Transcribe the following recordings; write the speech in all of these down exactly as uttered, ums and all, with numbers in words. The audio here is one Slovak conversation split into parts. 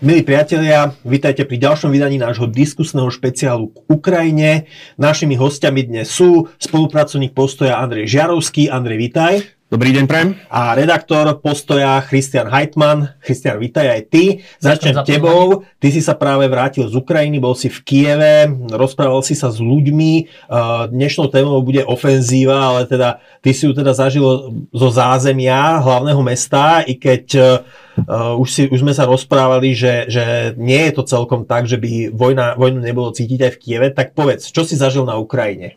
Milí priatelia, vítajte pri ďalšom vydaní nášho diskusného špeciálu k Ukrajine. Našimi hostiami dnes sú spolupracovník Postoja Andrej Žiarovský. Andrej, vítaj. Dobrý deň, prajem. A redaktor Postoja Christian Heitmann. Christian, vítaj aj ty. Začnem tebou. Ty si sa práve vrátil z Ukrajiny, bol si v Kyjeve, rozprával si sa s ľuďmi. Dnešnou témou bude ofenzíva, ale teda ty si ju teda zažil zo zázemia hlavného mesta, i keď... Uh, už, si, už sme sa rozprávali, že, že nie je to celkom tak, že by vojna, vojnu nebolo cítiť aj v Kyjeve. Tak povedz, čo si zažil na Ukrajine?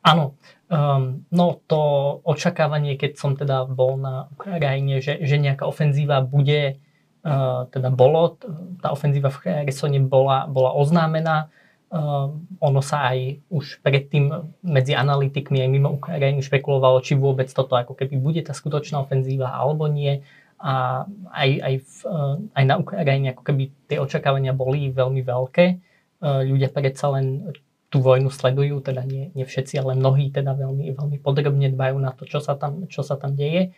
Áno, um, no to očakávanie, keď som teda bol na Ukrajine, že, že nejaká ofenzíva bude, uh, teda bolo, tá ofenzíva v Chersone bola, bola oznámená. Uh, ono sa aj už predtým medzi analytikmi aj mimo Ukrajiny špekulovalo, či vôbec toto ako keby bude tá skutočná ofenzíva alebo nie. A aj, aj, v, aj na Ukrajine ako keby tie očakávania boli veľmi veľké. Ľudia predsa len tú vojnu sledujú, teda nie, nie všetci, ale mnohí teda veľmi, veľmi podrobne dbajú na to, čo sa tam, čo sa tam deje.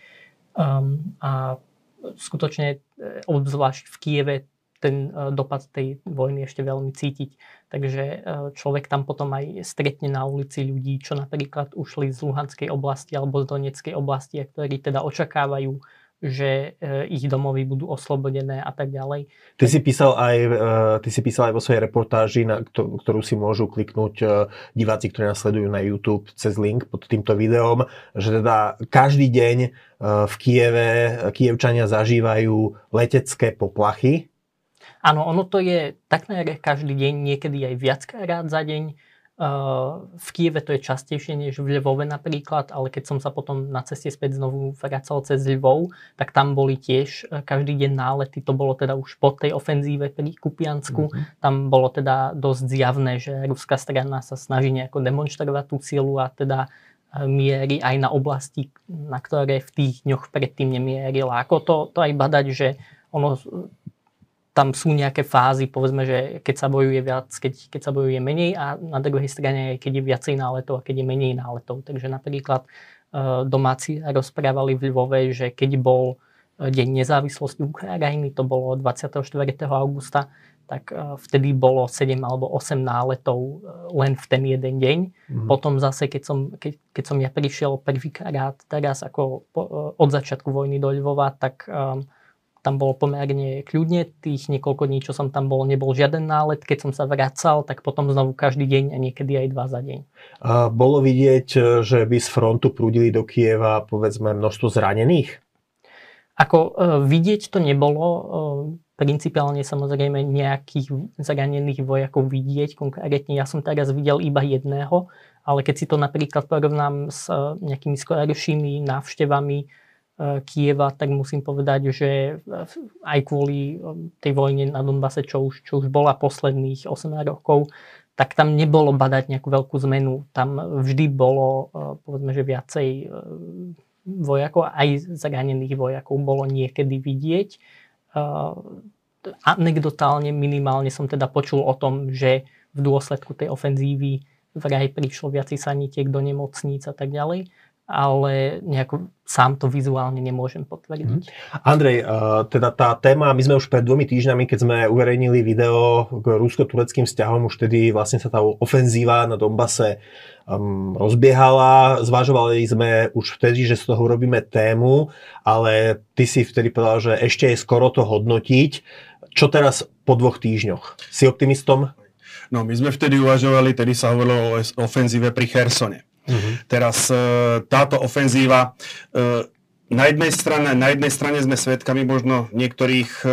Um, a skutočne obzvlášť v Kyjeve ten dopad tej vojny ešte veľmi cítiť. Takže človek tam potom aj stretne na ulici ľudí, čo napríklad ušli z Luhanskej oblasti alebo z Donetskej oblasti, ktorí teda očakávajú, že e, ich domovy budú oslobodené a tak ďalej. Ty si písal aj, e, ty si písal aj vo svojej reportáži, na ktor- ktorú si môžu kliknúť e, diváci, ktorí nás sledujú na YouTube cez link pod týmto videom, že teda každý deň e, v Kyjeve Kyjevčania zažívajú letecké poplachy. Áno, ono to je takmer každý deň, niekedy aj viackrát za deň. V Kyjeve to je častejšie než v Ľvove napríklad, ale keď som sa potom na ceste späť znovu vracal cez Ľvov, tak tam boli tiež každý deň nálety. To bolo teda už po tej ofenzíve pri Kupiansku. Mm-hmm. Tam bolo teda dosť zjavné, že ruská strana sa snaží nejako demonštrovať tú silu a teda mierí aj na oblasti, na ktoré v tých dňoch predtým nemierila. Ako to, to aj badať, že ono... Tam sú nejaké fázy, povedzme, že keď sa bojuje viac, keď, keď sa bojuje menej a na druhej strane, keď je viacej náletov a keď je menej náletov. Takže napríklad domáci rozprávali v Ľvove, že keď bol deň nezávislosti Ukrajiny, to bolo dvadsiateho štvrtého augusta, tak vtedy bolo sedem alebo osem náletov len v ten jeden deň. Mm. Potom zase, keď som, keď, keď som ja prišiel prvýkrát teraz ako po, od začiatku vojny do Ľvova, tak... Tam bolo pomerne kľudne, tých niekoľko dní, čo som tam bol, nebol žiaden nálet. Keď som sa vracal, tak potom znovu každý deň a niekedy aj dva za deň. A bolo vidieť, že by z frontu prúdili do Kyjeva, povedzme, množstvo zranených? Ako vidieť to nebolo. Principiálne samozrejme nejakých zranených vojakov vidieť. Konkrétne ja som teraz videl iba jedného, ale keď si to napríklad porovnám s nejakými skoršími návštevami Kyjeva, tak musím povedať, že aj kvôli tej vojne na Donbase, čo už, čo už bola posledných osem rokov, tak tam nebolo badať nejakú veľkú zmenu. Tam vždy bolo, povedzme, že viacej vojakov, aj zranených vojakov bolo niekedy vidieť. Anekdotálne, minimálne som teda počul o tom, že v dôsledku tej ofenzívy vraj prišlo viacej sanitiek do nemocníc a tak ďalej. Ale nejako sám to vizuálne nemôžem potvrdiť. Andrej, teda tá téma, my sme už pred dvomi týždňami, keď sme uverejnili video k rusko-tureckým vzťahom, už tedy vlastne sa tá ofenzíva na Donbase um, rozbiehala. Zvažovali sme už vtedy, že z toho urobíme tému, ale ty si vtedy povedal, že ešte je skoro to hodnotiť. Čo teraz po dvoch týždňoch? Si optimistom? No, my sme vtedy uvažovali, tedy sa hovorilo o ofenzíve pri Chersone. Mm-hmm. Teraz e, táto ofenzíva, e, na jednej strane, na jednej strane sme svedkami možno niektorých e,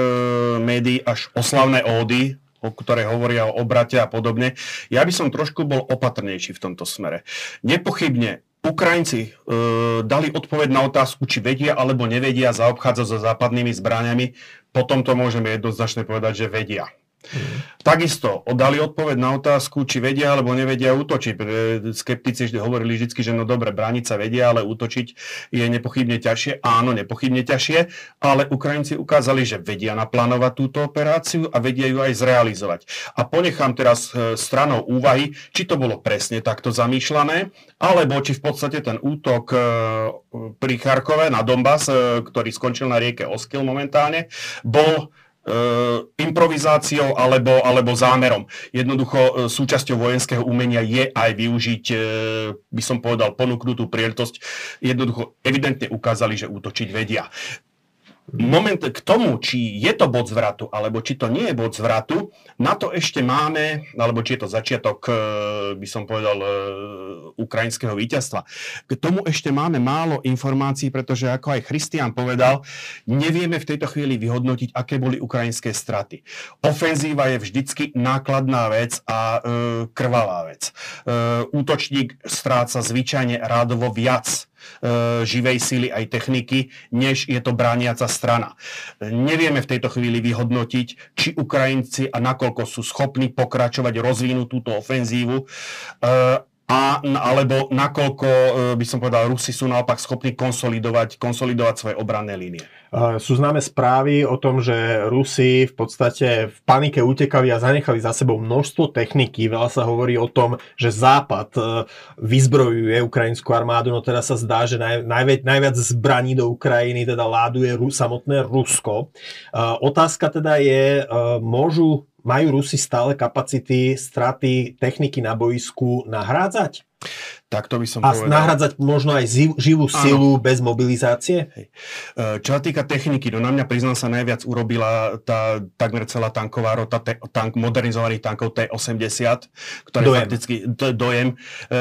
médií až oslavné ódy, o ktoré hovoria o obrate a podobne. Ja by som trošku bol opatrnejší v tomto smere. Nepochybne Ukrajinci e, dali odpoveď na otázku, či vedia alebo nevedia zaobchádzať so západnými zbraniami. Potom to môžeme jednoznačne povedať, že vedia. Hmm. Takisto dali odpoveď na otázku, či vedia alebo nevedia útočiť. Skeptici hovorili vždy, že no dobre, brániť sa vedia, ale útočiť je nepochybne ťažšie. Áno, nepochybne ťažšie, ale Ukrajinci ukázali, že vedia naplánovať túto operáciu a vedia ju aj zrealizovať. A ponechám teraz stranou úvahy, či to bolo presne takto zamýšľané, alebo či v podstate ten útok pri Charkove na Donbas, ktorý skončil na rieke Oskil momentálne, bol improvizáciou alebo, alebo zámerom. Jednoducho súčasťou vojenského umenia je aj využiť, by som povedal, ponúknutú príležitosť. Jednoducho evidentne ukázali, že útočiť vedia. Moment k tomu, či je to bod zvratu, alebo či to nie je bod zvratu, na to ešte máme, alebo či je to začiatok, by som povedal, ukrajinského víťazstva. K tomu ešte máme málo informácií, pretože, ako aj Christian povedal, nevieme v tejto chvíli vyhodnotiť, aké boli ukrajinské straty. Ofenzíva je vždycky nákladná vec a e, krvavá vec. E, útočník stráca zvyčajne rádovo viac živej síly aj techniky, než je to brániaca strana. Nevieme v tejto chvíli vyhodnotiť, či Ukrajinci a nakoľko sú schopní pokračovať, rozvinúť túto ofenzívu, a, alebo nakoľko, by som povedal, Rusi sú naopak schopní konsolidovať, konsolidovať svoje obranné línie. Sú známe správy o tom, že Rusi v podstate v panike utekali a zanechali za sebou množstvo techniky. Veľa sa hovorí o tom, že Západ vyzbrojuje ukrajinskú armádu, no teda sa zdá, že najviac, najviac zbraní do Ukrajiny teda láduje samotné Rusko. Otázka teda je, môžu, majú Rusi stále kapacity, straty, techniky na boisku nahrádzať? Tak to by som a povedal. Nahradzať možno aj ziv, živú silu ano. Bez mobilizácie? Hej. Čo sa týka techniky, no na mňa, priznám sa, najviac urobila tá takmer celá tanková rota te, tank, modernizovaných tankov té osemdesiat, ktoré dojem. fakticky dojem, e,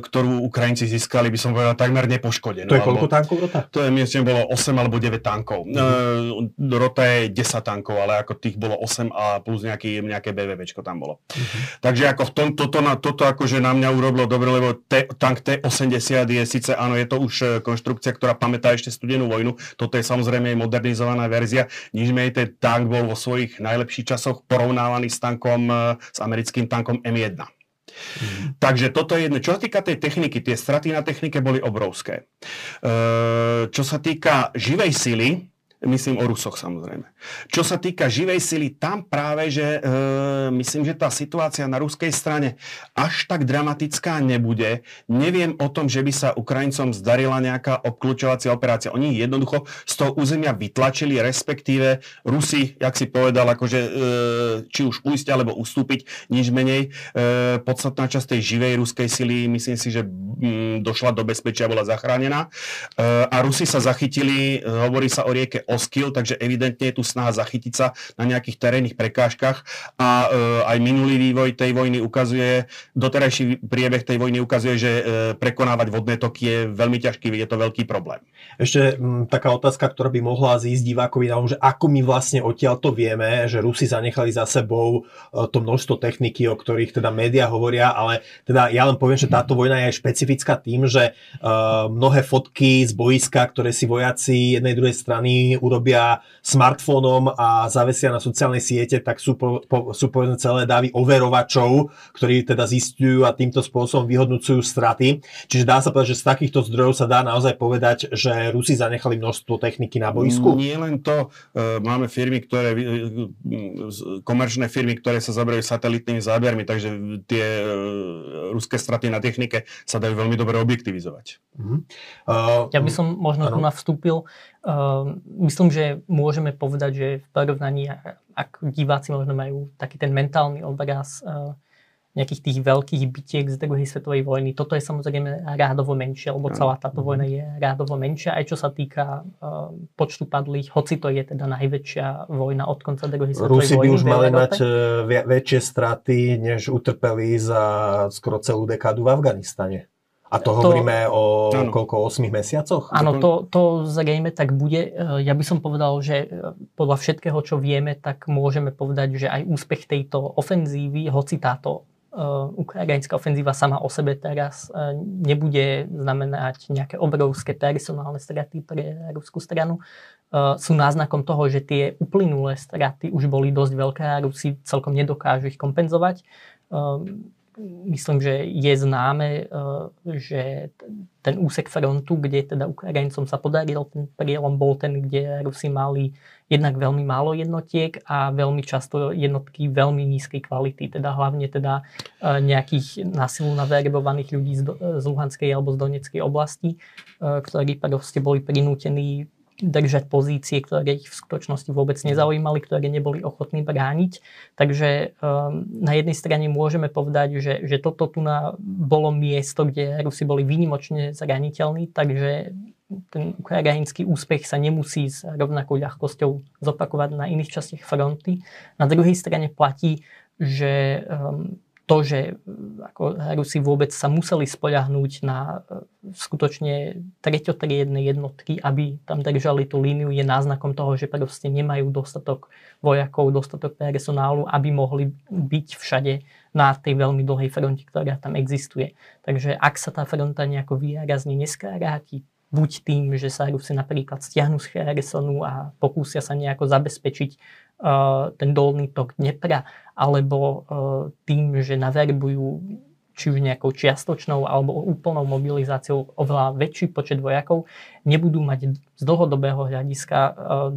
ktorú Ukrajinci získali, by som povedal, takmer nepoškodenú. To je koľko alebo, tankov rota? To je, myslím, bolo osem alebo deväť tankov. Mm-hmm. E, rota je desať tankov, ale ako tých bolo osem a plus nejaký, nejaké bé vé pé tam bolo. Mm-hmm. Takže ako v tom, toto, na, toto akože na mňa urobilo dobre, lebo te, tank té osemdesiat je síce, áno, je to už konštrukcia, ktorá pamätá ešte studenú vojnu. Toto je samozrejme modernizovaná verzia. Nižmej ten tank bol vo svojich najlepších časoch porovnávaný s tankom, s americkým tankom em jedna. Mm. Takže toto je jedno. Čo sa týka tej techniky, tie straty na technike boli obrovské. Čo sa týka živej sily, myslím o Rusoch samozrejme. Čo sa týka živej sily, tam práve, že e, myslím, že tá situácia na ruskej strane až tak dramatická nebude. Neviem o tom, že by sa Ukrajincom zdarila nejaká obkľúčovacia operácia. Oni jednoducho z toho územia vytlačili, respektíve Rusi, jak si povedal, akože, e, či už uísť alebo ustúpiť, nič menej. E, podstatná časť tej živej ruskej sily, myslím si, že mm, došla do bezpečia, bola zachránená. E, a Rusi sa zachytili, hovorí sa o rieke Oskil, takže evidentne je tu snaha zachytiť sa na nejakých terénnych prekážkach a e, aj minulý vývoj tej vojny ukazuje, doterajší priebeh tej vojny ukazuje, že e, prekonávať vodné toky je veľmi ťažký, je to veľký problém. Ešte m, taká otázka, ktorá by mohla zísť divákovi, že ako my vlastne odtiaľ to vieme, že Rusi zanechali za sebou to množstvo techniky, o ktorých teda médiá hovoria, ale teda ja len poviem, že táto vojna je špecifická tým, že e, mnohé fotky z boiska, ktoré si vojaci jednej druhej strany urobia smartfónom a zavesia na sociálnej siete, tak sú, po, po, sú povedzme celé dávy overovačov, ktorí teda zistujú a týmto spôsobom vyhodnocujú straty. Čiže dá sa povedať, že z takýchto zdrojov sa dá naozaj povedať, že Rusi zanechali množstvo techniky na boisku? Nie len to. Máme firmy, ktoré, komerčné firmy, ktoré sa zaberajú satelitnými zábermi, takže tie ruské straty na technike sa dajú veľmi dobre objektivizovať. Mm-hmm. Uh, ja by som možno tu navstúpil. Uh, myslím, že môžeme povedať, že v porovnaní, ak diváci možno majú taký ten mentálny obraz uh, nejakých tých veľkých bitiek z druhej svetovej vojny, toto je samozrejme rádovo menšie, lebo celá táto vojna je rádovo menšia, aj čo sa týka uh, počtu padlých, hoci to je teda najväčšia vojna od konca druhej svetovej Rusi vojny. Rusi by už mali mať uh, väčšie straty, než utrpeli za skoro celú dekádu v Afganistane. A to hovoríme to, o áno. koľko, osem mesiacoch? Áno, to, to zrejme tak bude. Ja by som povedal, že podľa všetkého, čo vieme, tak môžeme povedať, že aj úspech tejto ofenzívy, hoci táto uh, ukrajinská ofenzíva sama o sebe teraz uh, nebude znamenať nejaké obrovské personálne straty pre ruskú stranu, uh, sú náznakom toho, že tie uplynulé straty už boli dosť veľké a Rusi celkom nedokážu ich kompenzovať. Uh, Myslím, že je známe, že ten úsek frontu, kde teda Ukrajincom sa podaril ten prielom, bol ten, kde Rusi mali jednak veľmi málo jednotiek a veľmi často jednotky veľmi nízkej kvality, teda hlavne teda nejakých násilu naverbovaných ľudí z Luhanskej alebo z Donetskej oblasti, ktorí proste boli prinútení držať pozície, ktoré ich v skutočnosti vôbec nezaujímali, ktoré neboli ochotní brániť. Takže um, na jednej strane môžeme povedať, že, že toto tu na, bolo miesto, kde Rusi boli výnimočne zraniteľní, takže ten ukrajinský úspech sa nemusí s rovnakou ľahkosťou zopakovať na iných častiach fronty. Na druhej strane platí, že um, to, že ako Rusi vôbec sa museli spoľahnúť na skutočne treťotriedne jednotky, aby tam držali tú líniu, je náznakom toho, že proste nemajú dostatok vojakov, dostatok personálu, aby mohli byť všade na tej veľmi dlhej fronte, ktorá tam existuje. Takže ak sa tá fronta nejako výrazne neskráti, buď tým, že sa Rusi napríklad stiahnu z Chersonu a pokúsia sa nejako zabezpečiť ten dolný tok Dnepra, alebo tým, že naverbujú či už nejakou čiastočnou alebo úplnou mobilizáciou oveľa väčší počet vojakov, nebudú mať z dlhodobého hľadiska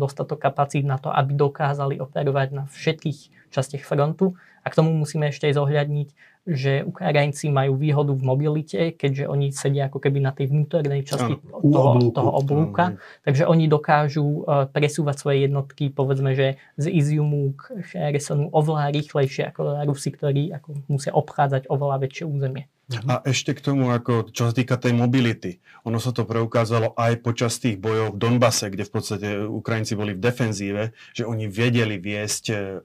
dostatok kapacít na to, aby dokázali operovať na všetkých častiach frontu. A k tomu musíme ešte aj zohľadniť, že Ukrajinci majú výhodu v mobilite, keďže oni sedia ako keby na tej vnútornej časti ano, toho, oblúku. toho oblúka. Ano. Takže oni dokážu presúvať svoje jednotky, povedzme, že z Iziumu k Chersonu oveľa rýchlejšie ako Rusi, ktorí ako musia obchádzať oveľa väčšie územie. A ešte k tomu, ako, čo sa týka tej mobility. Ono sa to preukázalo aj počas tých bojov v Donbase, kde v podstate Ukrajinci boli v defenzíve, že oni vedeli viesť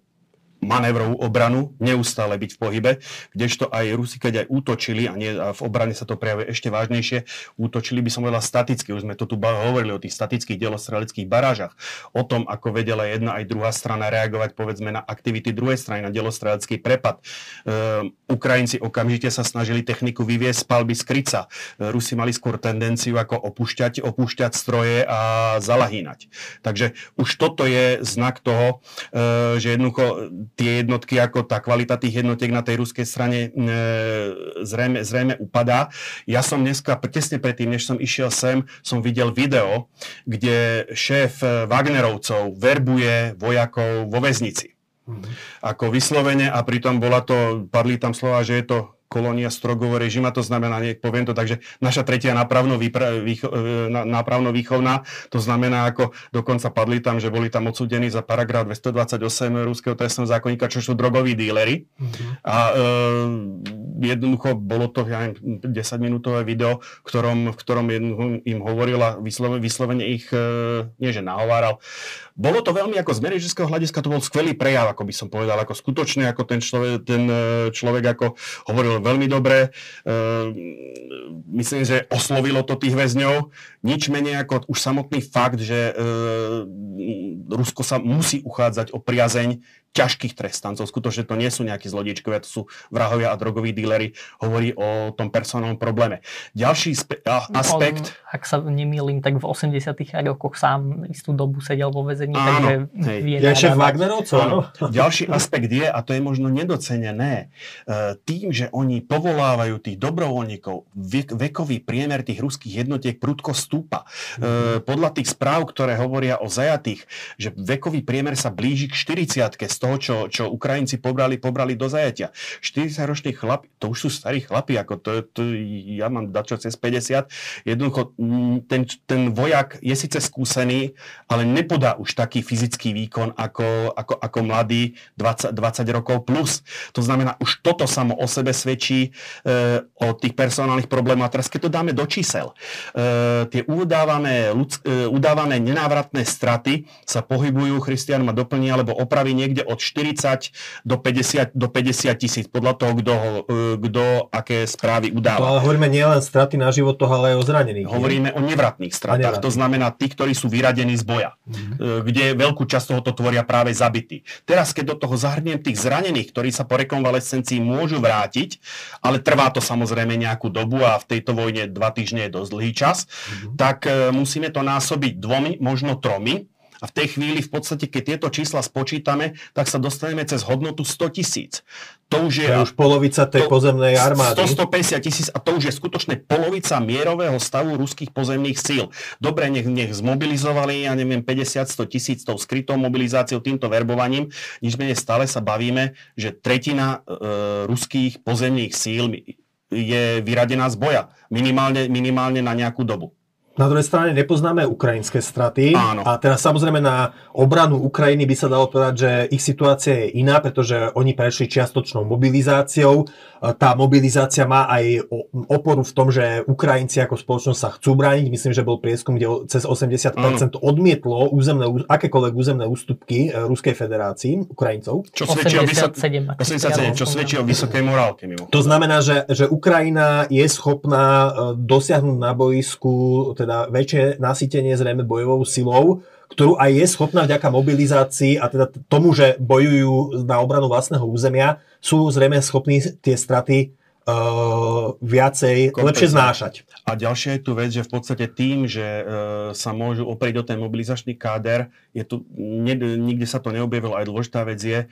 manévrovú obranu, neustále byť v pohybe, kdežto aj Rusi, keď aj útočili, a, nie, a v obrane sa to prejavuje ešte vážnejšie, útočili by som vedela staticky, už sme to tu hovorili o tých statických delostreleckých barážach, o tom, ako vedela jedna aj druhá strana reagovať, povedzme, na aktivity druhej strany, na delostrelecký prepad. Ehm, Ukrajinci okamžite sa snažili techniku vyviesť z palby z kryca. Ehm, Rusi mali skôr tendenciu ako opúšťať, opúšťať stroje a zalahínať. Takže už toto je znak toho, ehm, že jednoducho tie jednotky, ako tá kvalita tých jednotiek na tej ruskej strane e, zrejme, zrejme upadá. Ja som dneska, tesne predtým, než som išiel sem, som videl video, kde šéf Wagnerovcov verbuje vojakov vo väznici. Mm-hmm. Ako vyslovene, a pritom bola to, padli tam slova, že je to kolónia strogovo režima, to znamená, niek poviem to, takže naša tretia nápravno-výchovná, to znamená, ako dokonca padli tam, že boli tam odsúdení za paragraf dvestodvadsaťosem ruského trestného zákonníka, čo sú drogoví díleri. Mm-hmm. A e, jednoducho bolo to, ja neviem, desaťminútové video, v ktorom, v ktorom im hovorila vyslovene, vyslovene ich, e, nie že nahováral. Bolo to veľmi, ako z manažerského hľadiska, to bol skvelý prejav, ako by som povedal, ako skutočne, ako ten človek, ten človek ako hovoril veľmi dobre. Ehm, myslím, že oslovilo to tých väzňov. Nič menej ako už samotný fakt, že e, Rusko sa musí uchádzať o priazeň ťažkých trestancov. Skutočne to nie sú nejakí zlodíčkovia, to sú vrahovia a drogoví díleri. Hovorí o tom personálnom probléme. Ďalší spe- a, aspekt... On, ak sa nemýlim, tak v osemdesiatych rokoch sám istú dobu sedel vo väzení. Áno. Ja šéf Wagnerovcov. Ďalší aspekt je, a to je možno nedocenené, tým, že oni povolávajú tých dobrovoľníkov, vek, vekový priemer tých ruských jednotiek prudko stúpa. Mm-hmm. Podľa tých správ, ktoré hovoria o zajatých, že vekový priemer sa blíži k štyridsiatke z toho, čo, čo Ukrajinci pobrali, pobrali do zajatia. štyridsaťročný chlap, to už sú starí chlapi, ako to, to, ja mám dačo cez päťdesiat, jednoducho ten, ten vojak je síce skúsený, ale nepodá už taký fyzický výkon ako, ako, ako mladý dvadsať, dvadsať rokov plus. To znamená, už toto samo o sebe svedčí e, o tých personálnych problémoch. A teraz, keď to dáme do čísel, e, tie udávané, ľudsk- e, udávané nenávratné straty sa pohybujú, Christian ma doplní, alebo opraví niekde od štyridsať do päťdesiat, do päťdesiat tisíc, podľa toho, kto, kto aké správy udáva. Ale hovoríme nielen straty na životoch, ale aj o zranených. Hovoríme nie? O nevratných stratách, nevratných. To znamená tých, ktorí sú vyradení z boja, mm-hmm. kde veľkú časť tohoto tvoria práve zabití. Teraz, keď do toho zahrniem tých zranených, ktorí sa po rekonvalescencii môžu vrátiť, ale trvá to samozrejme nejakú dobu a v tejto vojne dva týždne je dosť dlhý čas, mm-hmm. tak musíme to násobiť dvomi, možno tromi. A v tej chvíli v podstate, keď tieto čísla spočítame, tak sa dostaneme cez hodnotu sto tisíc. To už je to už polovica tej to, pozemnej armády. sto päťdesiat tisíc, a to už je skutočne polovica mierového stavu ruských pozemných síl. Dobre, nech, nech zmobilizovali, ja neviem, päťdesiat až sto tisíc tou skrytou mobilizáciou, týmto verbovaním. Nič menej stále sa bavíme, že tretina e, ruských pozemných síl je vyradená z boja. Minimálne, minimálne na nejakú dobu. Na druhej strane nepoznáme ukrajinské straty. Áno. A teraz samozrejme na obranu Ukrajiny by sa dalo povedať, že ich situácia je iná, pretože oni prešli čiastočnou mobilizáciou. Tá mobilizácia má aj oporu v tom, že Ukrajinci ako spoločnosť sa chcú brániť. Myslím, že bol prieskum, kde cez osemdesiat percent odmietlo územné, akékoľvek územné ústupky Ruskej federácii Ukrajincov. Čo svedčí o vysokej morálke. To znamená, že, že Ukrajina je schopná dosiahnuť na bojisku teda teda väčšie nasýtenie zrejme bojovou silou, ktorú aj je schopná vďaka mobilizácii a teda tomu, že bojujú na obranu vlastného územia, sú zrejme schopní tie straty uh, viacej, kompenzá. lepšie znášať. A ďalšia je tu vec, že v podstate tým, že uh, sa môžu oprieť o ten mobilizačný káder, je tu, ne, nikde sa to neobjavilo, aj dôležitá vec je, uh,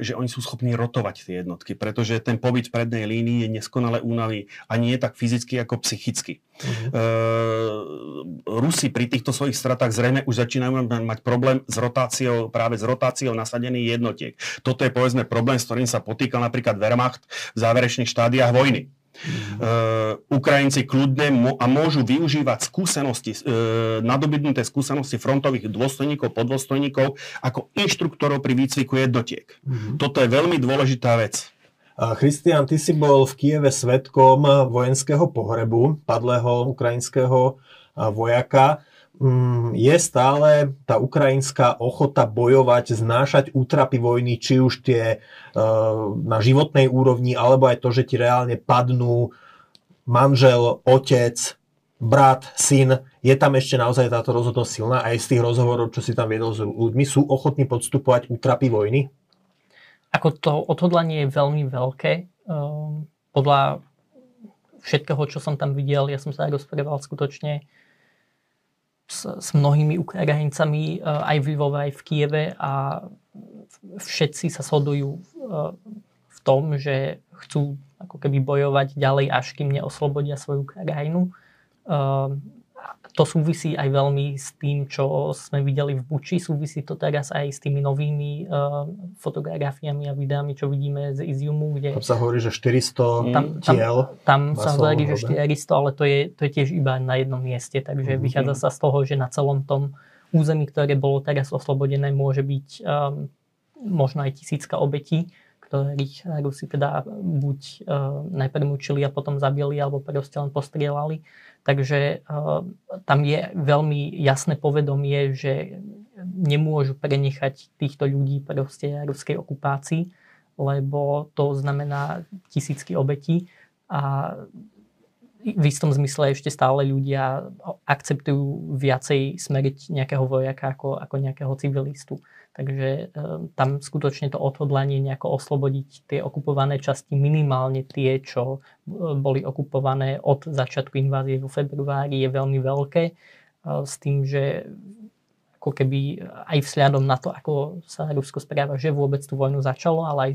že oni sú schopní rotovať tie jednotky, pretože ten pobyt v prednej línii je neskonale únavý a nie tak fyzicky ako psychicky. Uh-huh. Uh, Rusi pri týchto svojich stratách zrejme už začínajú mať problém s rotáciou, práve s rotáciou nasadených jednotiek. Toto je povedzme problém, s ktorým sa potýkal napríklad Wehrmacht v záverečných štádiách vojny. Uh, Ukrajinci kľudne mo- a môžu využívať skúsenosti, uh, nadobudnuté skúsenosti frontových dôstojníkov, poddôstojníkov ako inštruktorov pri výcviku jednotiek. Uh-huh. Toto je veľmi dôležitá vec. Christian, ty si bol v Kyjeve svedkom vojenského pohrebu padlého ukrajinského vojaka. Je stále tá ukrajinská ochota bojovať, znášať útrapy vojny, či už tie na životnej úrovni, alebo aj to, že ti reálne padnú manžel, otec, brat, syn? Je tam ešte naozaj táto rozhodnosť silná? Aj z tých rozhovorov, čo si tam viedol s ľuďmi, sú ochotní podstupovať útrapy vojny? Ako to odhodlanie je veľmi veľké. Podľa všetkého, čo som tam videl, ja som sa aj rozprával skutočne s, s mnohými Ukrajincami, aj v Ľvove, aj v Kyjeve, a všetci sa shodujú v tom, že chcú ako keby bojovať ďalej, až kým neoslobodia svoju Ukrajinu. To súvisí aj veľmi s tým, čo sme videli v Buči. Súvisí to teraz aj s tými novými uh, fotografiami a videami, čo vidíme z Iziumu. Kde tam sa hovorí, že štyristo tam, tiel. Tam, tam sa hovorí, že štyristo, ale to je, to je tiež iba na jednom mieste. Takže mm-hmm. vychádza sa z toho, že na celom tom území, ktoré bolo teraz oslobodené, môže byť um, možno aj tisícka obetí, ktorých Rusi teda buď uh, najprv mučili a potom zabili, alebo proste len postrielali. Takže uh, tam je veľmi jasné povedomie, že nemôžu prenechať týchto ľudí proste ruskej okupácii, lebo to znamená tisícky obetí a v istom zmysle ešte stále ľudia akceptujú viacej smeriť nejakého vojaka ako, ako nejakého civilistu. Takže e, tam skutočne to odhodlanie nejako oslobodiť tie okupované časti, minimálne tie, čo boli okupované od začiatku invázie vo februári, je veľmi veľké. E, s tým, že ako keby aj vzhľadom na to, ako sa Rusko správa, že vôbec tú vojnu začalo, ale aj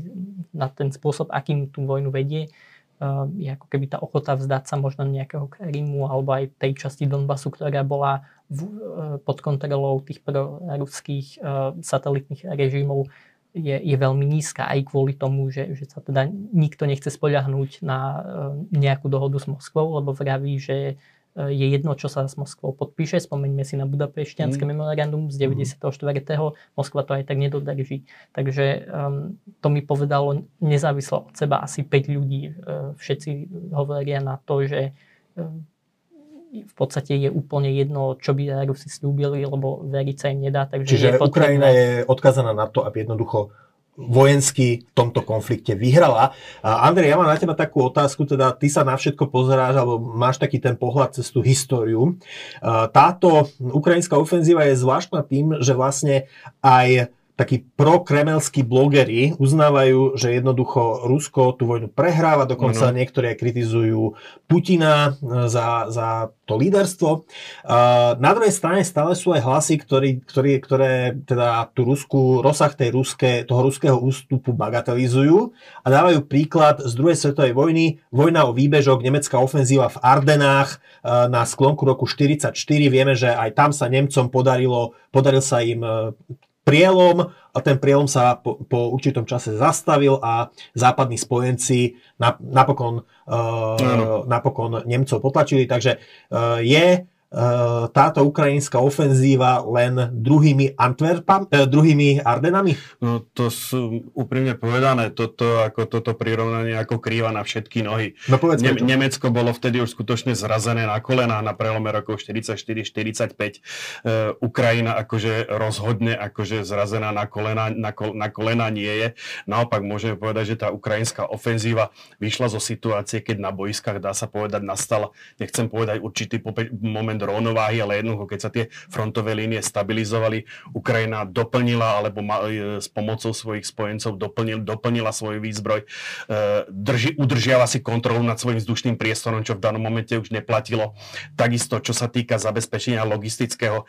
na ten spôsob, akým tú vojnu vedie, je ako keby tá ochota vzdať sa možno nejakého Krymu alebo aj tej časti Donbasu, ktorá bola v, pod kontrolou tých proruských uh, satelitných režimov, je, je veľmi nízka aj kvôli tomu, že, že sa teda nikto nechce spoľahnúť na uh, nejakú dohodu s Moskvou, lebo vraví, že uh, je jedno, čo sa s Moskvou podpíše. Spomeňme si na budapešťanské mm. memorandum z deväťdesiatštyri. Mm. Moskva to aj tak nedodrží. Takže um, to mi povedalo nezávislo od seba asi päť ľudí. Uh, všetci hovoria na to, že uh, v podstate je úplne jedno, čo by Rusi slúbili, lebo veriť sa im nedá. Takže čiže je potrebné... Ukrajina je odkazaná na to, aby jednoducho vojensky v tomto konflikte vyhrala. Andrej, ja mám na teba takú otázku, teda ty sa na všetko pozeráš, alebo máš taký ten pohľad cez tú históriu. Táto ukrajinská ofenzíva je zvláštna tým, že vlastne aj takí prokremelskí blogeri uznávajú, že jednoducho Rusko tú vojnu prehráva, dokonca mm-hmm. niektorí kritizujú Putina za, za to líderstvo. Na druhej strane stále sú aj hlasy, ktorý, ktorý, ktoré teda tú Rusku, rozsah tej ruské, toho ruského ústupu bagatelizujú a dávajú príklad z druhej svetovej vojny, vojna o výbežok, nemecká ofenzíva v Ardenách na sklonku roku štyridsaťštyri. Vieme, že aj tam sa Nemcom podarilo, podaril sa im prielom a ten prielom sa po, po určitom čase zastavil a západní spojenci napokon, uh, napokon Nemcov potlačili. Takže uh, je uh, táto ukrajinská ofenzíva len druhými Antwerpami, druhými Ardenami? No to sú úprimne povedané, toto, ako, toto prirovnanie ako krýva na všetky nohy. No povedz ne- Nemecko bolo vtedy už skutočne zrazené na kolená na prelome rokov štyridsaťštyri štyridsaťpäť. Uh, Ukrajina akože rozhodne akože zrazená na kolená, na, kol- na kolená nie je. Naopak môžeme povedať, že tá ukrajinská ofenzíva vyšla zo situácie, keď na boiskách, dá sa povedať, nastala, nechcem povedať určitý pope- moment rovnováhy, ale jednoducho, keď sa tie frontové línie stabilizovali, Ukrajina doplnila, alebo ma, s pomocou svojich spojencov doplnil, doplnila svoj výzbroj, Drži, udržiava si kontrolu nad svojim vzdušným priestorom, čo v danom momente už neplatilo. Takisto, čo sa týka zabezpečenia logistického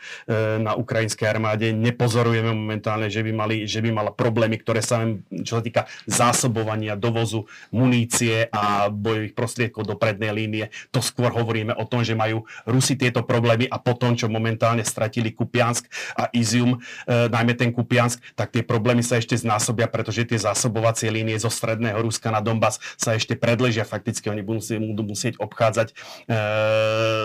na ukrajinskej armáde, nepozorujeme momentálne, že by, mali, že by mala problémy, ktoré sa, čo sa týka zásobovania, dovozu munície a bojových prostriedkov do prednej línie. To skôr hovoríme o tom, že majú Rusi tieto problémy a potom, čo momentálne stratili Kupiansk a Izium, e, najmä ten Kupiansk, tak tie problémy sa ešte znásobia, pretože tie zásobovacie línie zo stredného Ruska na Donbas sa ešte predležia. Fakticky oni budú, budú musieť obchádzať e,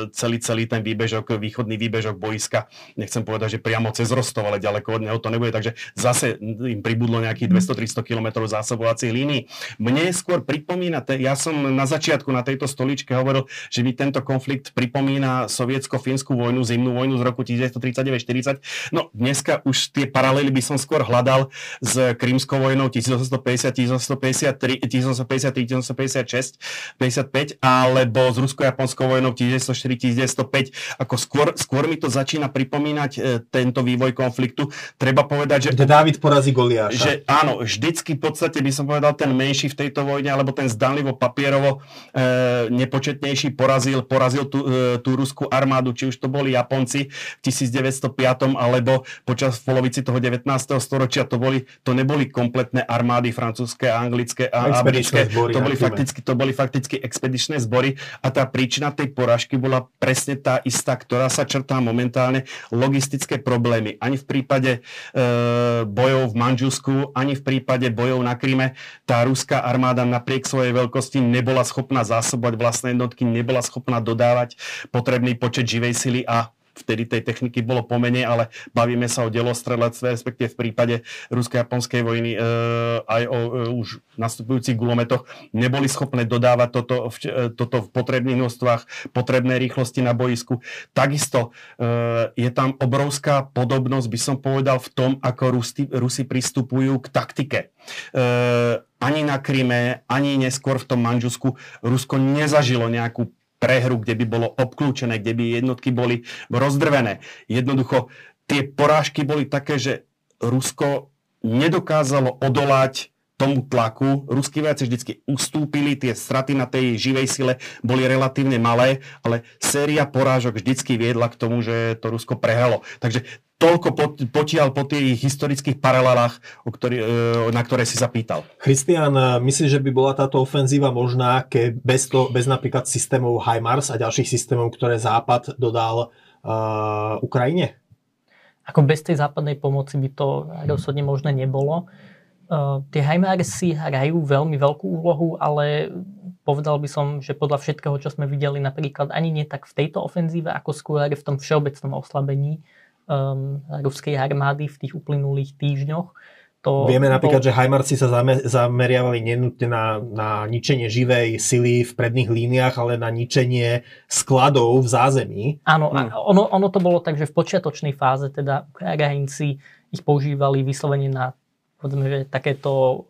celý, celý ten výbežok, východný výbežok boiska. Nechcem povedať, že priamo cez Rostov, ale ďaleko od neho to nebude. Takže zase im pribudlo nejakých dvesto tristo kilometrov zásobovacích línií. Mne skôr pripomína, te, ja som na začiatku na tejto stoličke hovoril, že mi tento konflikt pripomína sovietsko-fínsku vojnu, zimnú vojnu z roku devätnásť tridsaťdeväť štyridsať. No dneska už tie paralely by som skôr hľadal s Krymskou vojnou tisícosemstopäťdesiat, tisícosemstopäťdesať tri, tisícosemstopäťdesiat tri, tisícosemstopäťdesiat šesť, päťdesiatpäť, alebo s rusko-japonskou vojnou tisícdeväťstoštyri, tisícdeväťstopäť. Ako skôr, skôr mi to začína pripomínať e, tento vývoj konfliktu. Treba povedať, že Dávid porazí Goliáša. Že áno, vždycky v podstate by som povedal ten menší v tejto vojne, alebo ten zdanlivo papierovo e, nepočetnejší porazil, porazil tú, e, tú ruskú armádu, či už to boli Japonci v devätnásť päť, alebo počas polovici toho devätnásteho storočia to boli, to neboli kompletné armády francúzske, anglické a americké, to boli fakticky, to boli fakticky expedičné zbory a tá príčina tej porážky bola presne tá istá, ktorá sa črtá momentálne, logistické problémy. Ani v prípade e, bojov v Mandžusku, ani v prípade bojov na Kryme tá ruská armáda napriek svojej veľkosti nebola schopná zásobovať vlastné jednotky, nebola schopná dodávať potrebný počet živej sily a vtedy tej techniky bolo pomenej, ale bavíme sa o delostrelectve, respektive v prípade rusko-japonskej vojny e, aj o e, už nastupujúcich gulometoch neboli schopné dodávať toto v, e, toto v potrebných množstvách, potrebnej rýchlosti na boisku. Takisto e, je tam obrovská podobnosť, by som povedal, v tom, ako Rusi, Rusi pristupujú k taktike. E, ani na Kryme, ani neskôr v tom Mandžusku Rusko nezažilo nejakú prehru, kde by bolo obklúčené, kde by jednotky boli rozdrvené. Jednoducho, tie porážky boli také, že Rusko nedokázalo odolať tomu tlaku. Ruskí vojaci vždycky ustúpili, tie straty na tej živej sile boli relatívne malé, ale séria porážok vždycky viedla k tomu, že to Rusko prehralo. Takže toľko potiaľ po tých historických paralelách, na ktoré si zapýtal. Christian, myslíš, že by bola táto ofenzíva možná, keď bez, to, bez napríklad systémov HIMARS a ďalších systémov, ktoré Západ dodal uh, Ukrajine? Ako bez tej západnej pomoci by to rozhodne možné nebolo. Uh, tie HIMARSy hrajú veľmi veľkú úlohu, ale povedal by som, že podľa všetkého, čo sme videli napríklad, ani nie tak v tejto ofenzíve, ako skôr v tom všeobecnom oslabení Um, ruskej armády v tých uplynulých týždňoch. To Vieme bol... napríklad, že HIMARSy sa zame- zameriavali nenútne na, na ničenie živej sily v predných líniách, ale na ničenie skladov v zázemí. Áno, hmm. ono, ono to bolo tak, že v počiatočnej fáze teda Ukrajinci ich používali vyslovene na povedzme, že takéto uh,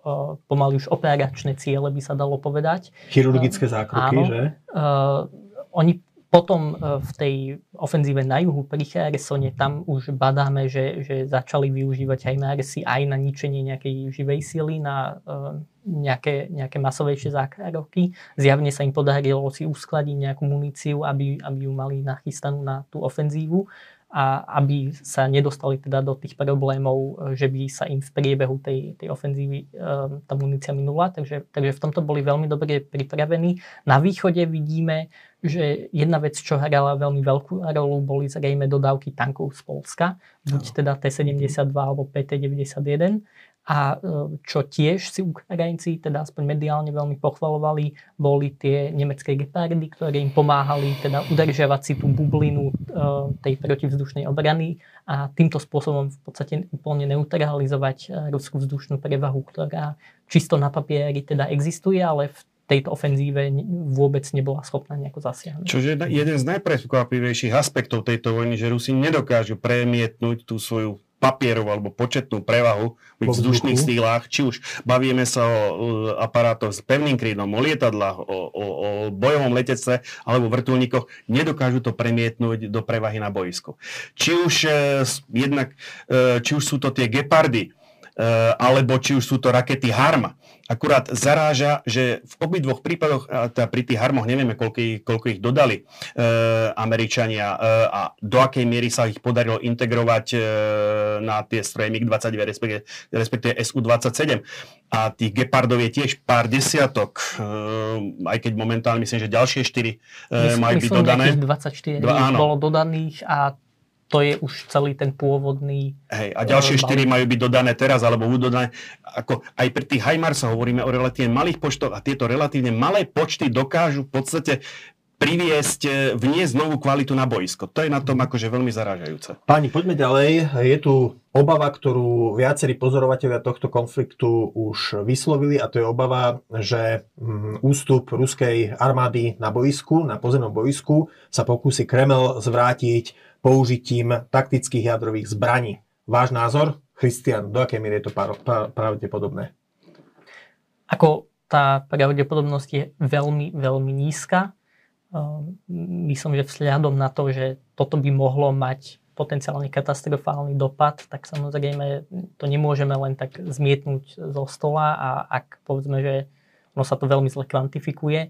pomaly už operačné ciele by sa dalo povedať. Chirurgické zákroky, uh, že? Uh, oni Potom v tej ofenzíve na juhu pri Chersone tam už badáme, že, že začali využívať HIMARSy aj na ničenie nejakej živej sily, na uh, nejaké, nejaké masovejšie zákroky. Zjavne sa im podarilo si uskladiť nejakú muníciu, aby, aby ju mali nachystanú na tú ofenzívu a aby sa nedostali teda do tých problémov, že by sa im v priebehu tej, tej ofenzívy um, tá munícia minula. Takže, takže v tomto boli veľmi dobre pripravení. Na východe vidíme, že jedna vec, čo hrala veľmi veľkú rolu, boli zrejme dodávky tankov z Poľska, buď teda té sedemdesiatdva alebo pé té deväťdesiatjeden. A A čo tiež si Ukrajinci, teda aspoň mediálne veľmi pochvalovali, boli tie nemecké Gepardy, ktoré im pomáhali teda udržiavať si tú bublinu tej protivzdušnej obrany a týmto spôsobom v podstate úplne neutralizovať ruskú vzdušnú prevahu, ktorá čisto na papieri teda existuje, ale v tejto ofenzíve vôbec nebola schopná nejako zasiahnuť. Čože jeden z najprekvapivejších aspektov tejto vojny, že Rusi nedokážu premietnúť tú svoju papierovú alebo početnú prevahu v vzdušných sílách, či už bavíme sa o aparátoch s pevným krídlom, o lietadlách, o, o, o bojovom letece alebo vrtuľníkoch, nedokážu to premietnúť do prevahy na boisku. Či už, jednak, či už sú to tie Gepardy, alebo či už sú to rakety Harma. Akurát zaráža, že v obidvoch prípadoch, teda pri tých Harmoch nevieme, koľko, koľko ich dodali e, Američania e, a do akej miery sa ich podarilo integrovať e, na tie stroje mig dvadsaťdva, respektíve, respektíve es ú dvadsaťsedem. A tých Gepardov je tiež pár desiatok, e, aj keď momentálne myslím, že ďalšie štyri e, majú byť dodané. dvadsaťštyri dva, bolo dodaných a to je už celý ten pôvodný... Hej, a ďalšie štyri majú byť dodané teraz, alebo budú dodané. Ako aj pri tých HIMARSoch hovoríme o relatívne malých počtoch a tieto relatívne malé počty dokážu v podstate priviesť, vniesť novú kvalitu na boisko. To je na tom akože veľmi zarážajúce. Páni, poďme ďalej. Je tu obava, ktorú viacerí pozorovatelia tohto konfliktu už vyslovili, a to je obava, že ústup ruskej armády na boisku, na pozemnom boisku, sa pokúsi Kreml zvrátiť použitím taktických jadrových zbraní. Váš názor? Christian, do akej miery je to pravdepodobné? Ako tá pravdepodobnosť je veľmi, veľmi nízka. Myslím, že vzhľadom na to, že toto by mohlo mať potenciálne katastrofálny dopad, tak samozrejme to nemôžeme len tak zmietnúť zo stola a ak povedzme, že ono sa to veľmi zle kvantifikuje,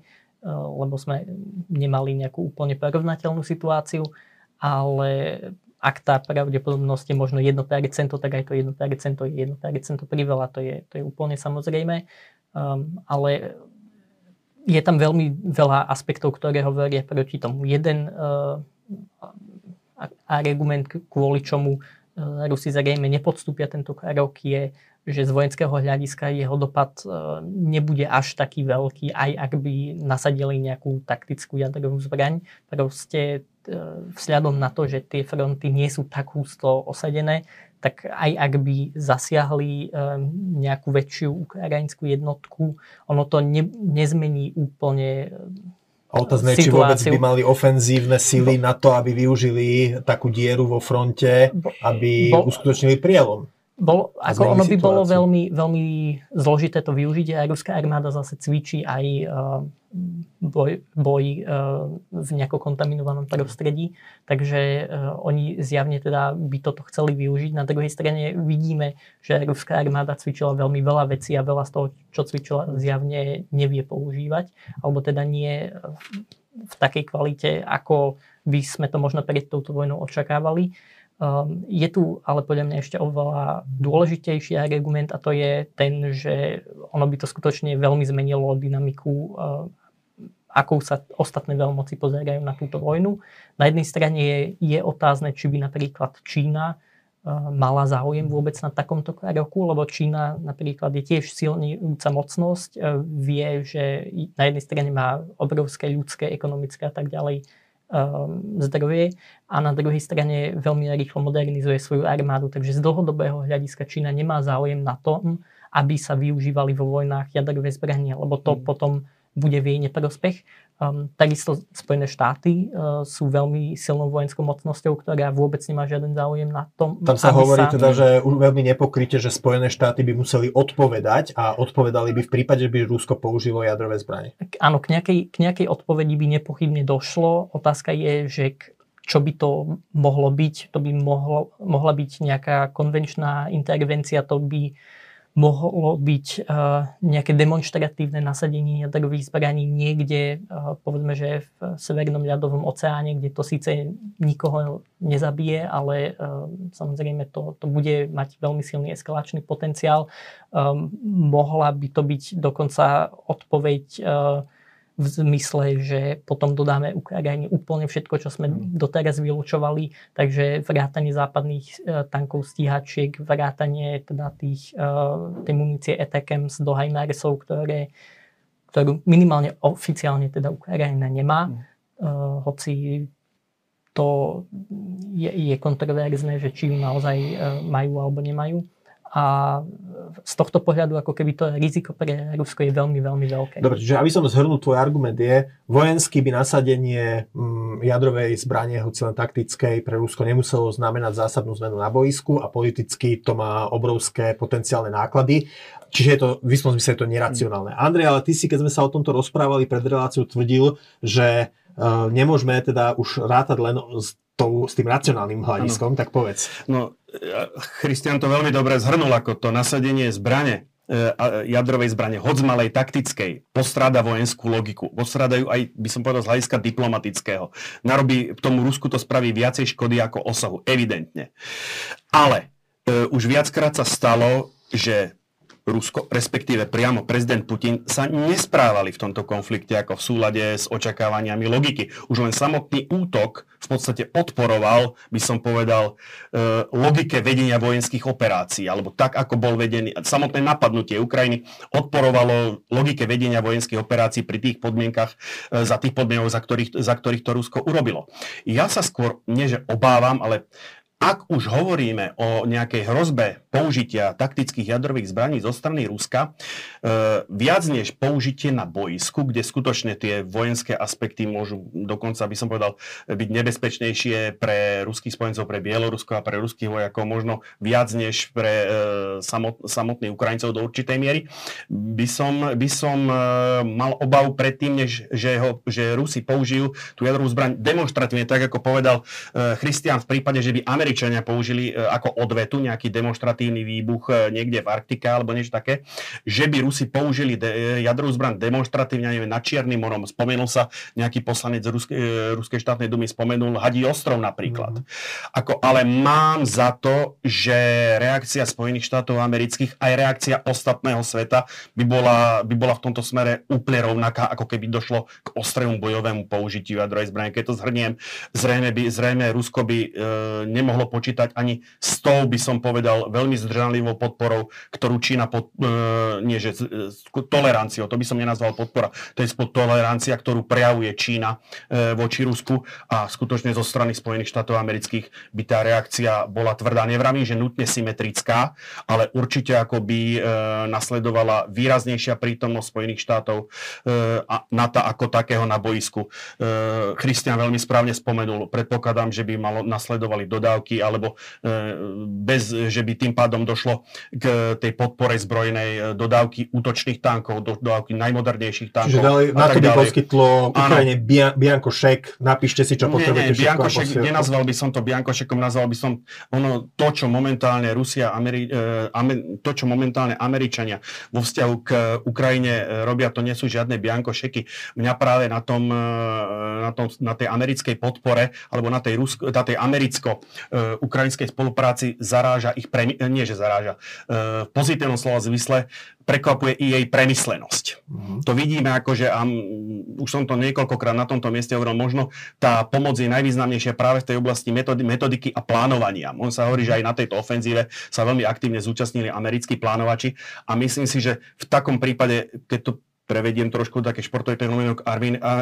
lebo sme nemali nejakú úplne porovnateľnú situáciu, ale ak tá pravdepodobnosť je možno jedno percento, tak aj to jedno percento je jedno percento priveľa, to je, to je úplne samozrejme. Um, ale je tam veľmi veľa aspektov, ktoré hovoria proti tomu. Jeden uh, argument, kvôli čomu uh, Rusi zrejme nepodstúpia tento krok, je, že z vojenského hľadiska jeho dopad uh, nebude až taký veľký, aj ak by nasadili nejakú taktickú jadrovú zbraň. Proste vzhľadom na to, že tie fronty nie sú tak husto osadené, tak aj ak by zasiahli nejakú väčšiu ukrajinskú jednotku, ono to ne, nezmení úplne situáciu. A otázne, či vôbec by mali ofenzívne sily na to, aby využili takú dieru vo fronte, aby bol, uskutočnili prielom. Bol, ako ono by situáciu. Bolo veľmi, veľmi zložité to využiť a ruská armáda zase cvičí aj boj, boj v nejako kontaminovanom prostredí, takže oni zjavne teda by toto chceli využiť. Na druhej strane vidíme, že ruská armáda cvičila veľmi veľa vecí a veľa z toho, čo cvičila, zjavne nevie používať, alebo teda nie v takej kvalite, ako by sme to možno pred touto vojnou očakávali. Je tu ale podľa mňa ešte oveľa dôležitejší argument a to je ten, že ono by to skutočne veľmi zmenilo dynamiku, akou sa ostatné veľmoci pozerajú na túto vojnu. Na jednej strane je, je otázne, či by napríklad Čína mala záujem vôbec na takomto kroku, lebo Čína napríklad je tiež silnejúca mocnosť, vie, že na jednej strane má obrovské ľudské, ekonomické a tak ďalej zdroje a na druhej strane veľmi rýchlo modernizuje svoju armádu. Takže z dlhodobého hľadiska Čína nemá záujem na tom, aby sa využívali vo vojnách jadrové zbranie, lebo to mm. potom bude v jej neprospech. Um, takisto Spojené štáty uh, sú veľmi silnou vojenskou mocnosťou, ktorá vôbec nemá žiaden záujem na tom. Tam sa hovorí sa... teda, že veľmi nepokryte, že Spojené štáty by museli odpovedať a odpovedali by v prípade, že by Rusko použilo jadrové zbranie. K, áno, k nejakej, k nejakej odpovedi by nepochybne došlo. Otázka je, že k, čo by to mohlo byť. To by mohlo, mohla byť nejaká konvenčná intervencia, to by mohlo byť uh, nejaké demonstratívne nasadenie jadrových zbraní niekde, uh, povedzme, že v Severnom ľadovom oceáne, kde to síce nikoho nezabije, ale uh, samozrejme to, to bude mať veľmi silný eskalačný potenciál. Um, mohla by to byť dokonca odpoveď uh, v zmysle, že potom dodáme Ukrajine úplne všetko, čo sme doteraz vylučovali, takže vrátanie západných e, tankov, stíhačiek, vrátanie teda tých, e, tej munície ATACMS do HIMARSov, ktoré, ktorú minimálne oficiálne teda Ukrajina nemá, mm. e, hoci to je, je kontroverzné, že či ju naozaj e, majú alebo nemajú. A z tohto pohľadu, ako keby to riziko pre Rusko je veľmi, veľmi veľké. Dobre, čiže aby som zhrnul, tvoj argument je, vojenský by nasadenie mm, jadrovej zbrane, hoci len taktickej, pre Rusko nemuselo znamenať zásadnú zmenu na boisku a politicky to má obrovské potenciálne náklady. Čiže je to, v istom zmysle je to neracionálne. Andrej, ale ty si, keď sme sa o tomto rozprávali pred reláciou, tvrdil, že uh, nemôžeme teda už rátať len s, tou, s tým racionálnym hľadiskom, ano. Tak povedz. No, Christian to veľmi dobre zhrnul, ako to nasadenie zbrane, jadrovej zbrane, hoď z malej taktickej, postráda vojenskú logiku. Postrádajú aj, by som povedal, z hľadiska diplomatického. Narobí tomu Rusku, to spraví viacej škody ako osohu, evidentne. Ale e, už viackrát sa stalo, že Rusko, respektíve priamo prezident Putin, sa nesprávali v tomto konflikte ako v súlade s očakávaniami logiky. Už len samotný útok v podstate odporoval, by som povedal, e, logike vedenia vojenských operácií, alebo tak, ako bol vedený. Samotné napadnutie Ukrajiny odporovalo logike vedenia vojenských operácií pri tých podmienkach, e, za tých podmienok, za ktorých, za ktorých to Rusko urobilo. Ja sa skôr, nie že obávam, ale ak už hovoríme o nejakej hrozbe použitia taktických jadrových zbraní zo strany Ruska, e, viac než použitie na boisku, kde skutočne tie vojenské aspekty môžu dokonca, by som povedal, byť nebezpečnejšie pre ruských spojencov, pre Bielorusko a pre ruských vojakov, možno viac než pre e, samot, samotných Ukrajincov do určitej miery, by som, by som e, mal obavu predtým, než že, ho, že Rusi použijú tú jadrovú zbraň demonstratívne, tak ako povedal e, Christian, v prípade, že by Amerika Američania použili ako odvetu nejaký demonstratívny výbuch niekde v Arktike alebo niečo také, že by Rusi použili de- jadrovú zbraň demonstratívne, neviem, na Čiernym morom. Spomenul sa nejaký poslanec Ruske, Ruskej štátnej dumy, spomenul Hadí ostrov napríklad. Mm-hmm. Ako, ale mám za to, že reakcia Spojených štátov amerických aj reakcia ostatného sveta by bola, by bola v tomto smere úplne rovnaká, ako keby došlo k ostrému bojovému použitiu jadrovej zbrane. Keď to zhrniem, zrejme, by, zrejme Rusko by e, nemohlo počítať ani s tou, by som povedal, veľmi zdržanlivou podporou, ktorú Čína pod, e, nie, že, e, toleranciou, to by som nenazval podpora, to je spod tolerancia, ktorú prejavuje Čína e, voči Rusku, a skutočne zo strany Spojených štátov amerických by tá reakcia bola tvrdá. Nevravím, že nutne symetrická, ale určite ako by e, nasledovala výraznejšia prítomnosť Spojených štátov e, a NATO ako takého na boisku. E, Christian veľmi správne spomenul, predpokladám, že by malo nasledovali dodávky alebo bez, že by tým pádom došlo k tej podpore zbrojnej, dodávky útočných tankov, dodávky najmodernejších tankov. Čiže ďalej, na to by poskytlo Ukrajine bianko šek, napíšte si, čo nie, potrebujete. Nie, bianko šek, nenazval by som to bianko šekom, nazval by som ono, to, čo momentálne Rusia, Ameri, Amer, to, čo momentálne Američania vo vzťahu k Ukrajine robia, to nie sú žiadne bianko šeky. Mňa práve na tom, na tom, na tej americkej podpore, alebo na tej, Rusko, na tej americko ukrajinskej spolupráci zaráža ich, pre, nie že zaráža, v pozitívnom slova zmysle prekvapuje i jej premyslenosť. Mm-hmm. To vidíme akože, a už som to niekoľkokrát na tomto mieste hovoril, možno tá pomoc je najvýznamnejšia práve v tej oblasti metodiky a plánovania. On sa hovorí, že aj na tejto ofenzíve sa veľmi aktívne zúčastnili americkí plánovači, a myslím si, že v takom prípade, keď to prevediem trošku také športové termínok,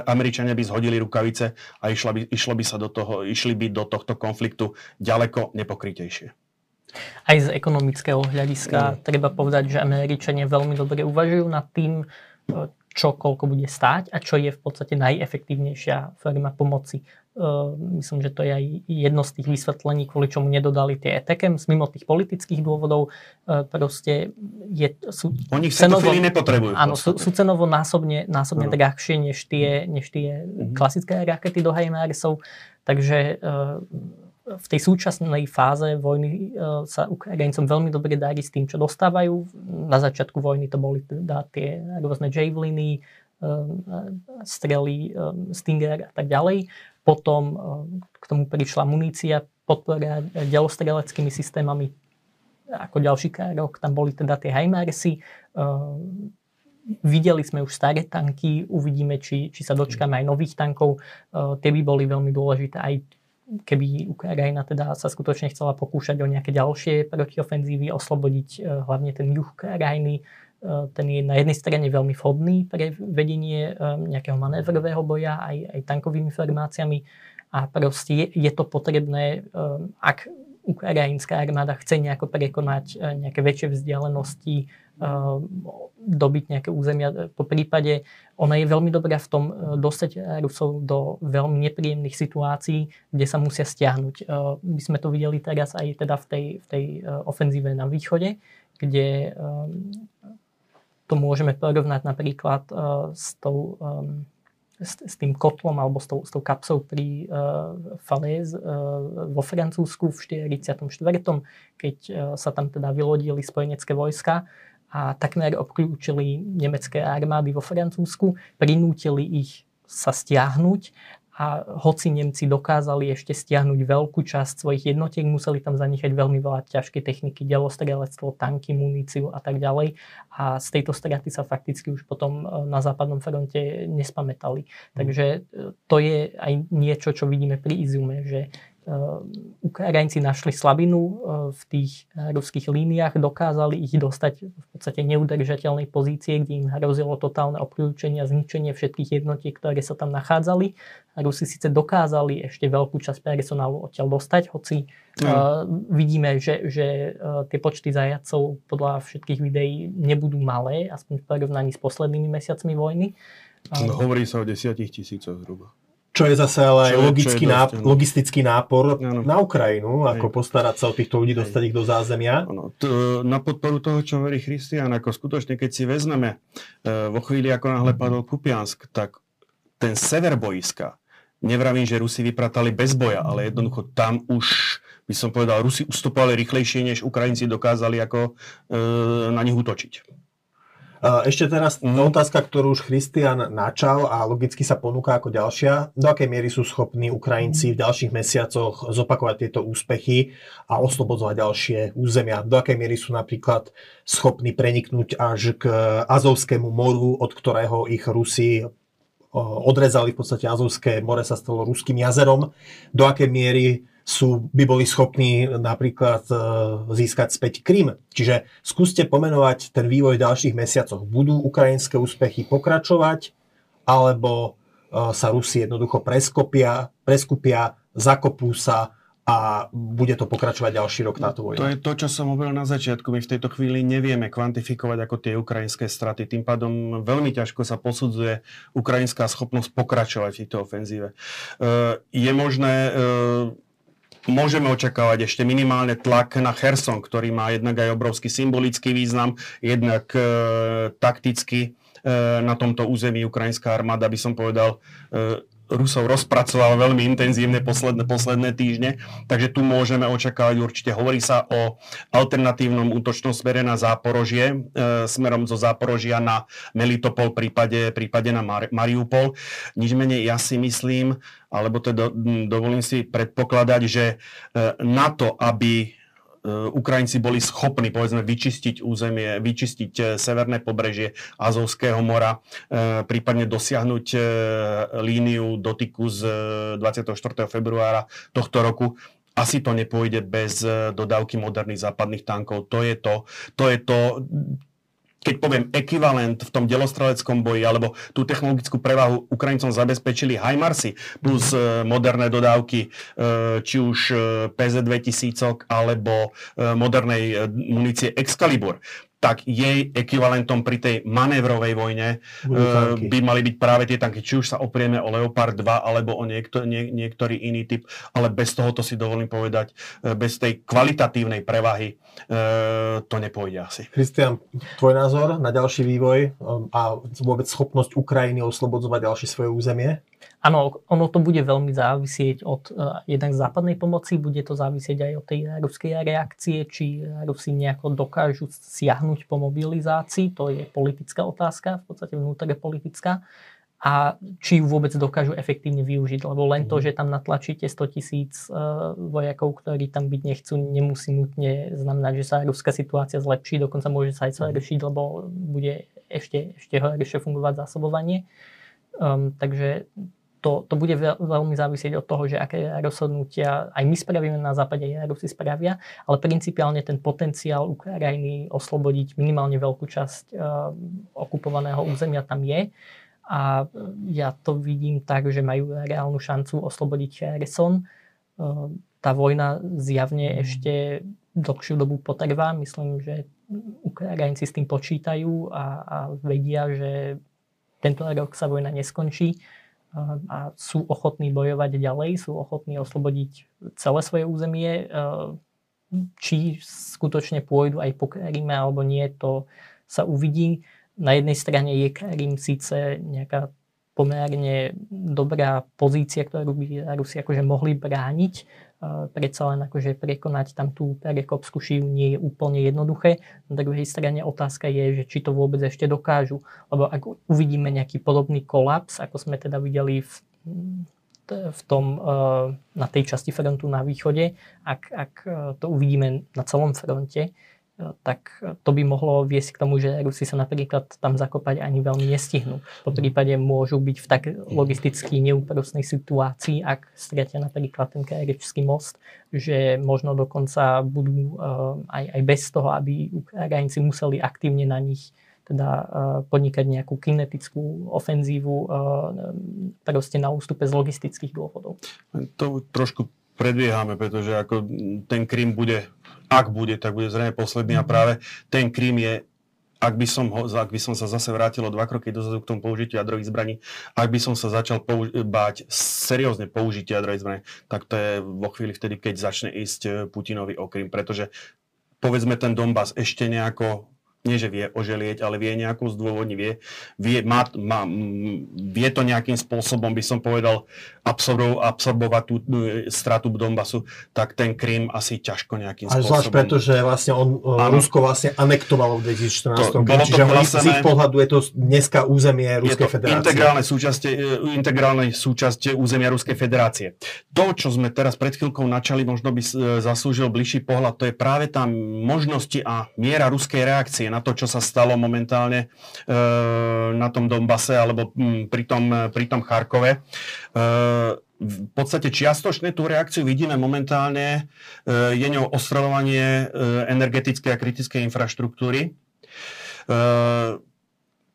Američania by zhodili rukavice a išla by, išlo by sa do toho, išli by do tohto konfliktu ďaleko nepokrytejšie. Aj z ekonomického hľadiska mm. treba povedať, že Američania veľmi dobre uvažujú nad tým, čo koľko bude stáť a čo je v podstate najefektívnejšia forma pomoci. Myslím, že to je aj jedno z tých vysvetlení, kvôli čomu nedodali tie ATACMS, mimo tých politických dôvodov. Proste je, sú oni cenovo, v tejto chvíli nepotrebujú. Áno, sú, sú cenovo násobne, násobne no. drahšie než tie, než tie mm-hmm. klasické rakety do HIMARSov. Takže v tej súčasnej fáze vojny sa Ukrajincom veľmi dobre darí s tým, čo dostávajú. Na začiatku vojny to boli teda tie rôzne javeliny, strely, Stinger a tak ďalej. Potom k tomu prišla munícia, podpora delostreleckými systémami. Ako ďalší krok tam boli teda tie HIMARSy. Videli sme už staré tanky, uvidíme, či, či sa dočkáme aj nových tankov. Uh, tie by boli veľmi dôležité, aj keby Ukrajina teda sa skutočne chcela pokúšať o nejaké ďalšie protiofenzívy, oslobodiť uh, hlavne ten juh Ukrajiny. Uh, ten je na jednej strane veľmi vhodný pre vedenie um, nejakého manévrového boja aj, aj tankovými formáciami. A proste je, je to potrebné, um, ak ukrajinská armáda chce nejako prekonať nejaké väčšie vzdialenosti, dobiť nejaké územia. Po prípade, ona je veľmi dobrá v tom dostať Rusov do veľmi nepríjemných situácií, kde sa musia stiahnuť. My sme to videli teraz aj teda v tej, v tej ofenzíve na východe, kde to môžeme porovnať napríklad s tou... S, s tým kotlom alebo s tou, s tou kapsou pri uh, Falaise uh, vo Francúzsku v štyridsiatom štvrtom keď uh, sa tam teda vylodili spojenecké vojska a takmer obklúčili nemecké armády vo Francúzsku, prinútili ich sa stiahnuť a hoci Nemci dokázali ešte stiahnuť veľkú časť svojich jednotiek, museli tam zanechať veľmi veľa ťažkej techniky, delostrelectvo, tanky, muníciu a tak ďalej. A z tejto straty sa fakticky už potom na západnom fronte nespamätali. Mm. Takže to je aj niečo, čo vidíme pri Iziume, že Ukrajinci našli slabinu v tých ruských líniách, dokázali ich dostať v podstate neudržateľnej pozície, kde im hrozilo totálne obklúčenie a zničenie všetkých jednotiek, ktoré sa tam nachádzali. Rusi síce dokázali ešte veľkú časť personálu odtiaľ dostať, hoci mm. uh, vidíme, že, že uh, tie počty zajacov podľa všetkých videí nebudú malé, aspoň v porovnaní s poslednými mesiacmi vojny. No, uh, hovorí sa o desiatich tisícoch zhruba. Čo je zase ale čo, logický čo je dosť, nápor, no. logistický nápor ano. na Ukrajinu, ako Hej. postarať sa o týchto ľudí, dostať Hej. ich do zázemia. Ano. T- na podporu toho, čo hovorí Christian, ako skutočne, keď si vezmeme, e, vo chvíli, ako náhle padol Kupiansk, tak ten sever bojiska, nevravím, že Rusi vypratali bez boja, ale jednoducho tam už, by som povedal, Rusi ustupovali rýchlejšie, než Ukrajinci dokázali ako, e, na nich útočiť. Ešte teraz otázka, ktorú už Christian načal a logicky sa ponúka ako ďalšia. Do akej miery sú schopní Ukrajinci v ďalších mesiacoch zopakovať tieto úspechy a oslobodzovať ďalšie územia? Do akej miery sú napríklad schopní preniknúť až k Azovskému moru, od ktorého ich Rusi odrezali, v podstate Azovské more sa stalo ruským jazerom? Do akej miery sú, by boli schopní napríklad e, získať späť Krym. Čiže skúste pomenovať ten vývoj v ďalších mesiacoch. Budú ukrajinské úspechy pokračovať, alebo e, sa Rusi jednoducho preskopia, preskupia, zakopú sa a bude to pokračovať ďalší rok táto vojna. To je to, čo som hovoril na začiatku. My v tejto chvíli nevieme kvantifikovať ako tie ukrajinské straty. Tým pádom veľmi ťažko sa posudzuje ukrajinská schopnosť pokračovať v tejto ofenzíve. E, je možné... E, Môžeme očakávať ešte minimálne tlak na Cherson, ktorý má jednak aj obrovský symbolický význam, jednak e, takticky e, na tomto území ukrajinská armáda, by som povedal, e, Rusov rozpracoval veľmi intenzívne posledné, posledné týždne, takže tu môžeme očakávať určite. Hovorí sa o alternatívnom útočnom smere na Záporožie, e, smerom zo Záporožia na Melitopol, prípade, prípade na Mar- Mariupol. Nič menej, ja si myslím, alebo teda dovolím si predpokladať, že e, na to, aby Ukrajinci boli schopní, povedzme, vyčistiť územie, vyčistiť severné pobrežie Azovského mora, prípadne dosiahnuť líniu dotyku z dvadsiateho štvrtého februára tohto roku. Asi to nepôjde bez dodávky moderných západných tankov. To je to, to je to, keď poviem ekvivalent v tom delostreleckom boji, alebo tú technologickú prevahu Ukrajincom zabezpečili HIMARSy plus moderné dodávky, či už pé zet dvetisíc alebo modernej munície Excalibur, tak jej ekvivalentom pri tej manévrovej vojne by mali byť práve tie tanky. Či už sa oprieme o Leopard dva alebo o niekto, nie, niektorý iný typ, ale bez tohoto si dovolím povedať, bez tej kvalitatívnej prevahy to nepôjde asi. Christian, tvoj názor na ďalší vývoj a vôbec schopnosť Ukrajiny oslobodzovať ďalšie svoje územie? Áno, ono to bude veľmi závisieť od uh, jednak západnej pomoci, bude to závisieť aj od tej ruskej reakcie, či Rusi nejako dokážu siahnuť po mobilizácii, to je politická otázka, v podstate vnútropolitická. a či ju vôbec dokážu efektívne využiť, lebo len to, že tam natlačíte sto tisíc vojakov, ktorí tam byť nechcú, nemusí nutne znamenať, že sa ruská situácia zlepší, dokonca môže sa aj zhoršiť, lebo bude ešte, ešte horšie fungovať zásobovanie. Um, takže to, to bude veľ, veľmi závisieť od toho, že aké rozhodnutia aj my spravíme na západe, aj Rusi spravia, ale principiálne ten potenciál Ukrajiny oslobodiť minimálne veľkú časť um, okupovaného územia tam je. A ja to vidím tak, že majú reálnu šancu oslobodiť Cherson. Tá vojna zjavne ešte dlhšiu dobu potrvá. Myslím, že Ukrajinci s tým počítajú a, a vedia, že tento rok sa vojna neskončí a sú ochotní bojovať ďalej, sú ochotní oslobodiť celé svoje územie. Či skutočne pôjdu aj po Kryme alebo nie, to sa uvidí. Na jednej strane je Krym síce nejaká pomerne dobrá pozícia, ktorú by Rusi akože mohli brániť. Predsa len akože prekonať tam tú prekopskú šíju nie je úplne jednoduché. Na druhej strane otázka je, že či to vôbec ešte dokážu. Lebo ak uvidíme nejaký podobný kolaps, ako sme teda videli v, v tom, na tej časti frontu na východe, ak, ak to uvidíme na celom fronte, tak to by mohlo viesť k tomu, že Rusi sa napríklad tam zakopať ani veľmi nestihnú. Po prípade môžu byť v tak logisticky neúprostnej situácii, ak stratia napríklad ten Kerečský most, že možno dokonca budú aj, aj bez toho, aby Ukrajinci museli aktívne na nich teda podnikať nejakú kinetickú ofenzívu proste na ústupe z logistických dôvodov. To trošku predbiehame, pretože ako ten Krym bude, ak bude, tak bude zrejme posledný a práve ten Krym je, ak by som, ho, ak by som sa zase vrátil o dva kroky dozadu k tomu použitiu jadrových zbraní, ak by som sa začal použi- báť seriózne použitia jadrových zbraní, tak to je vo chvíli vtedy, keď začne ísť Putinovi o Krym, pretože povedzme ten Donbas ešte nejako nie, že vie oželieť, ale vie nejakú zdôvodniť, vie, vie, má, má, vie to nejakým spôsobom, by som povedal, absorbov, absorbovať tú stratu Donbasu, tak ten Krym asi ťažko nejakým ale spôsobom. Ale zvlášť preto, že vlastne on, Rusko vlastne anektovalo v dvetisícštrnástom. To, čiže z ich pohľadu je to dneska územie Ruskej federácie. Integrálne súčasť, integrálne súčasť územia Ruskej federácie. To, čo sme teraz pred chvíľkou načali, možno by zaslúžil bližší pohľad, to je práve tá možnosti a miera ruskej reakcie na to, čo sa stalo momentálne e, na tom Donbase alebo m, pri, tom, pri tom Charkove. E, v podstate čiastočne tú reakciu vidíme momentálne. E, je ňou ostreľovanie e, energetickej a kritickej infraštruktúry. E,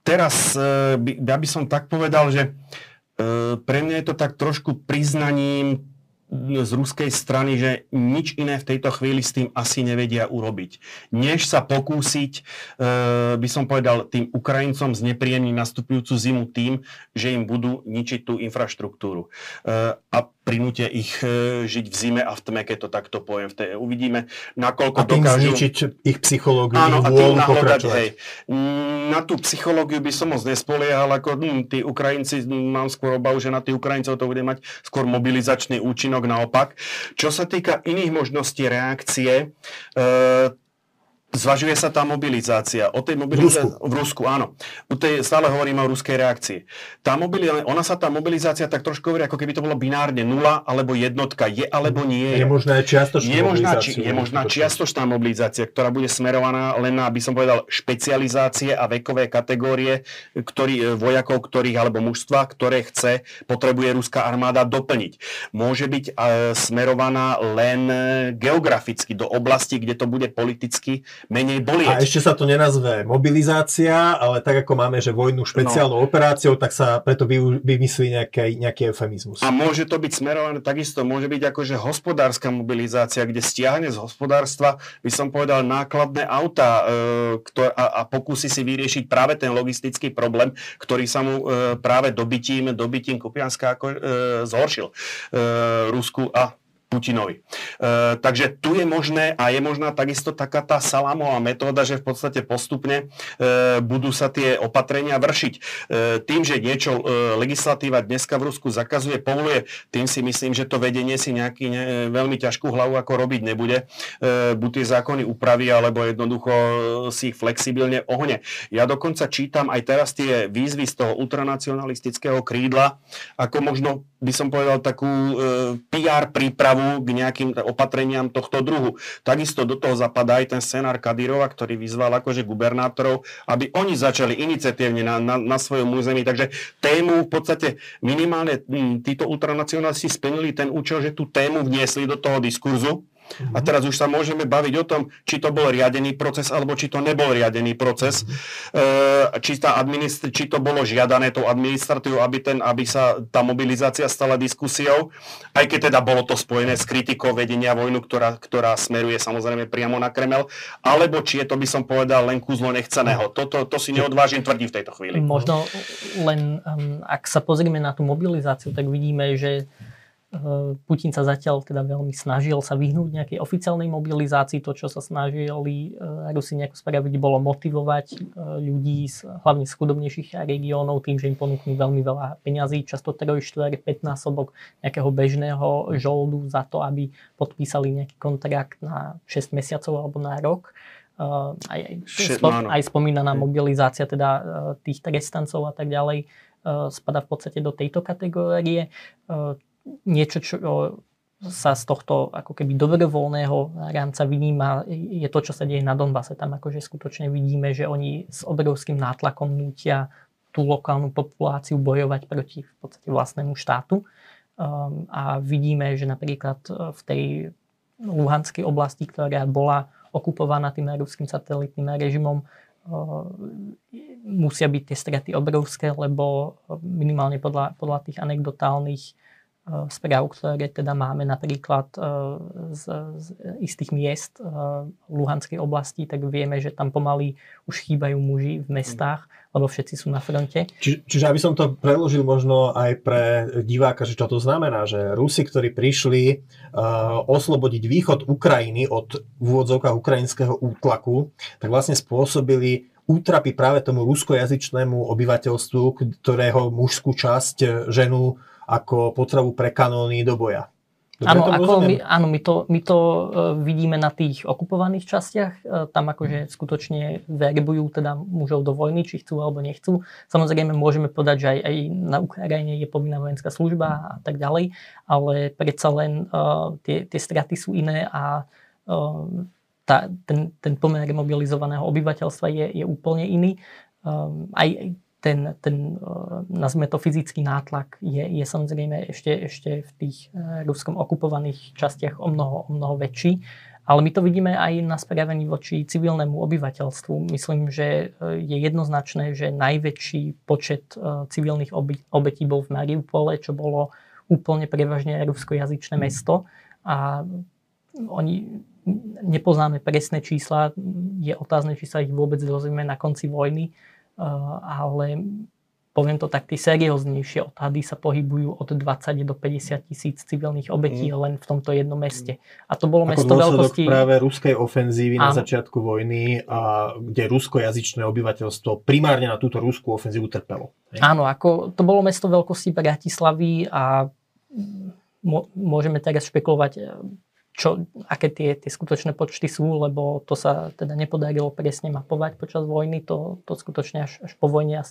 teraz e, by, ja by som tak povedal, že e, pre mňa je to tak trošku priznaním z ruskej strany, že nič iné v tejto chvíli s tým asi nevedia urobiť. Než sa pokúsiť, e, by som povedal, tým Ukrajincom znepríjemniť nastupujúcu zimu tým, že im budú ničiť tú infraštruktúru. E, a prinútia ich e, žiť v zime a v tme, keď to takto poviem. V tej, uvidíme, nakoľko dokážu... A tým zničiť ich psychológiu, ich vôľu pokračovať. Na tú psychológiu by som moc nespoliehal, ako hm, tí Ukrajinci, mám skôr obavu, že na tých Ukrajincov to bude mať skôr mobilizačný účinok, naopak. Čo sa týka iných možností reakcie, e- zvažuje sa tá mobilizácia. O tej mobilizácii v Rusku, áno. U tej, stále hovoríme o ruskej reakcii. Tá mobilizácia, ona sa tá mobilizácia tak trošku hovorí, ako keby to bolo binárne nula alebo jednotka, je alebo nie je. Je možná čiastočná mobilizácia. Je možná čiastočná mobilizácia, ktorá bude smerovaná len na, by som povedal, špecializácie a vekové kategórie ktorý, vojakov, ktorých alebo mužstva, ktoré chce, potrebuje ruská armáda doplniť. Môže byť smerovaná len geograficky do oblasti, kde to bude politicky menej bolieť. A ešte sa to nenazve mobilizácia, ale tak ako máme, že vojnu špeciálnou no. operáciou, tak sa preto vymyslí nejaký, nejaký eufemizmus. A môže to byť smerované takisto, môže byť akože hospodárska mobilizácia, kde stiahne z hospodárstva, by som povedal, nákladné auta e, a, a pokúsi si vyriešiť práve ten logistický problém, ktorý sa mu e, práve dobitím, dobitím Kupianska ako, e, zhoršil e, Rusku a Putinovi. E, takže tu je možné a je možná takisto taká tá salámová metóda, že v podstate postupne e, budú sa tie opatrenia vršiť. E, tým, že niečo e, legislatíva dneska v Rusku zakazuje, povoluje, tým si myslím, že to vedenie si nejaký ne, veľmi ťažkú hlavu ako robiť nebude. E, buď tie zákony upraví, alebo jednoducho si ich flexibilne ohne. Ja dokonca čítam aj teraz tie výzvy z toho ultranacionalistického krídla, ako možno by som povedal takú e, pé er prípravu k nejakým opatreniam tohto druhu. Takisto do toho zapadá aj ten scenár Kadyrova, ktorý vyzval akože gubernátorov, aby oni začali iniciatívne na, na, na svojom území. Takže tému v podstate minimálne títo ultranacionalisti splnili ten účel, že tú tému vniesli do toho diskurzu. A teraz už sa môžeme baviť o tom, či to bol riadený proces, alebo či to nebol riadený proces. E, či, tá administr- či to bolo žiadané tou administratívou, aby, ten, aby sa tá mobilizácia stala diskusiou. Aj keď teda bolo to spojené s kritikou vedenia vojnu, ktorá, ktorá smeruje samozrejme priamo na Kremel. Alebo či je to, by som povedal, len kúzlo nechceného. Toto, to si neodvážim tvrdiť v tejto chvíli. Možno len, ak sa pozrieme na tú mobilizáciu, tak vidíme, že Putin sa zatiaľ teda veľmi snažil sa vyhnúť nejakej oficiálnej mobilizácii. To, čo sa snažili Rusi nejako spraviť, bolo motivovať ľudí z, hlavne z chudobnejších regiónov tým, že im ponúknú veľmi veľa peňazí, často tri, štyri, päť násobok nejakého bežného žoldu za to, aby podpísali nejaký kontrakt na šesť mesiacov alebo na rok. Aj, aj, spom- aj spomínaná mobilizácia teda tých trestancov a tak ďalej spada v podstate do tejto kategórie. Niečo, čo sa z tohto ako keby dobrovoľného rámca vyníma, je to, čo sa deje na Donbase. Tam akože skutočne vidíme, že oni s obrovským nátlakom nútia tú lokálnu populáciu bojovať proti v podstate vlastnému štátu. Um, a vidíme, že napríklad v tej Luhanskej oblasti, ktorá bola okupovaná tým ruským satelitným režimom, musia byť tie straty obrovské, lebo minimálne podľa, podľa tých anekdotálnych správ, ktoré teda máme napríklad z, z istých miest Luhanskej oblasti, tak vieme, že tam pomaly už chýbajú muži v mestách, lebo všetci sú na fronte. Či, čiže aby som to preložil možno aj pre diváka, že čo to znamená, že Rusi, ktorí prišli uh, oslobodiť východ Ukrajiny od v úvodzovkách ukrajinského útlaku, tak vlastne spôsobili útrapy práve tomu ruskojazyčnému obyvateľstvu, ktorého mužskú časť, ženu, ako potravu pre kanóny do boja. Áno, ako my, áno, my to, my to vidíme na tých okupovaných častiach. Tam akože skutočne verbujú teda mužov do vojny, či chcú alebo nechcú. Samozrejme môžeme povedať, že aj, aj na Ukrajine je povinná vojenská služba a tak ďalej, ale predsa len uh, tie, tie straty sú iné a uh, tá, ten, ten pomer mobilizovaného obyvateľstva je, je úplne iný. Um, aj Ten, ten nazvime to fyzický nátlak je, je samozrejme ešte, ešte v tých ruskom okupovaných častiach o mnoho, o mnoho väčší. Ale my to vidíme aj na správení voči civilnému obyvateľstvu. Myslím, že je jednoznačné, že najväčší počet civilných obi- obetí bol v Mariupole, čo bolo úplne prevažne ruskojazyčné mesto. A oni... nepoznáme presné čísla, je otázne, či sa ich vôbec dozvieme na konci vojny. Uh, ale poviem to tak, tie serióznejšie odhady sa pohybujú od dvadsať do päťdesiat tisíc civilných obetí mm. len v tomto jednom meste. A to bolo ako mesto veľkosti... Ako dôsledok práve ruskej ofenzívy a... na začiatku vojny, a kde ruskojazyčné obyvateľstvo primárne na túto ruskú ofenzívu trpelo. Ne? Áno, ako to bolo mesto veľkosti Bratislavy a mo- môžeme teraz špekulovať, čo, aké tie, tie skutočné počty sú, lebo to sa teda nepodarilo presne mapovať počas vojny, to, to skutočne až, až po vojne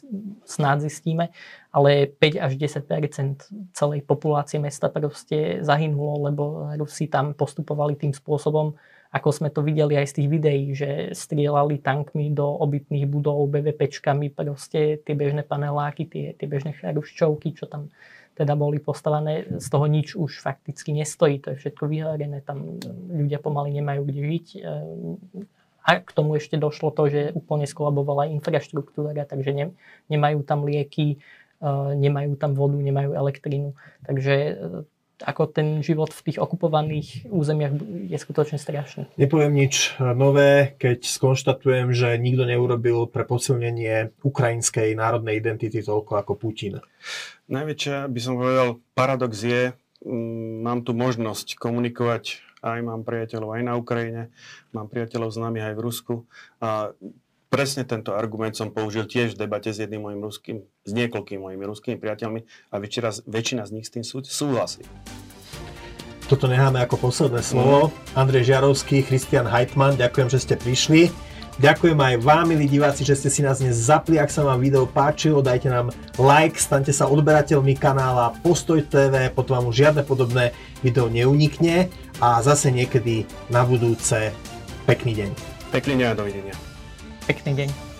snáď zistíme, ale päť až desať percent celej populácie mesta proste zahynulo, lebo Rusi tam postupovali tým spôsobom, ako sme to videli aj z tých videí, že strieľali tankmi do obytných budov, bé vé péčkami, proste tie bežné paneláky, tie, tie bežné charuščovky, čo tam teda boli postavané, z toho nič už fakticky nestojí, to je všetko vyhorené, tam ľudia pomaly nemajú kde žiť. A k tomu ešte došlo to, že úplne skolabovala infraštruktúra, takže ne, nemajú tam lieky, nemajú tam vodu, nemajú elektrinu. Takže ako ten život v tých okupovaných územiach je skutočne strašný. Nepoviem nič nové, keď skonštatujem, že nikto neurobil pre posilnenie ukrajinskej národnej identity toľko ako Putin. Najväčšia, by som povedal, paradox je, mám tu možnosť komunikovať, aj mám priateľov aj na Ukrajine, mám priateľov známych aj v Rusku. A presne tento argument som použil tiež v debate s jedným mojim ruským, s niekoľkými mojimi ruskými priateľmi a väčšina, väčšina z nich s tým sú, súhlasí. Toto necháme ako posledné slovo. Andrej Žiarovský, Christian Heitmann, ďakujem, že ste prišli. Ďakujem aj vám, milí diváci, že ste si nás dnes zapli. Ak sa vám video páčilo, dajte nám like, staňte sa odberateľmi kanála Postoj té vé, potom vám už žiadne podobné video neunikne a zase niekedy na budúce. Pekný deň. Pekný deň a dovidenia. Pekný deň.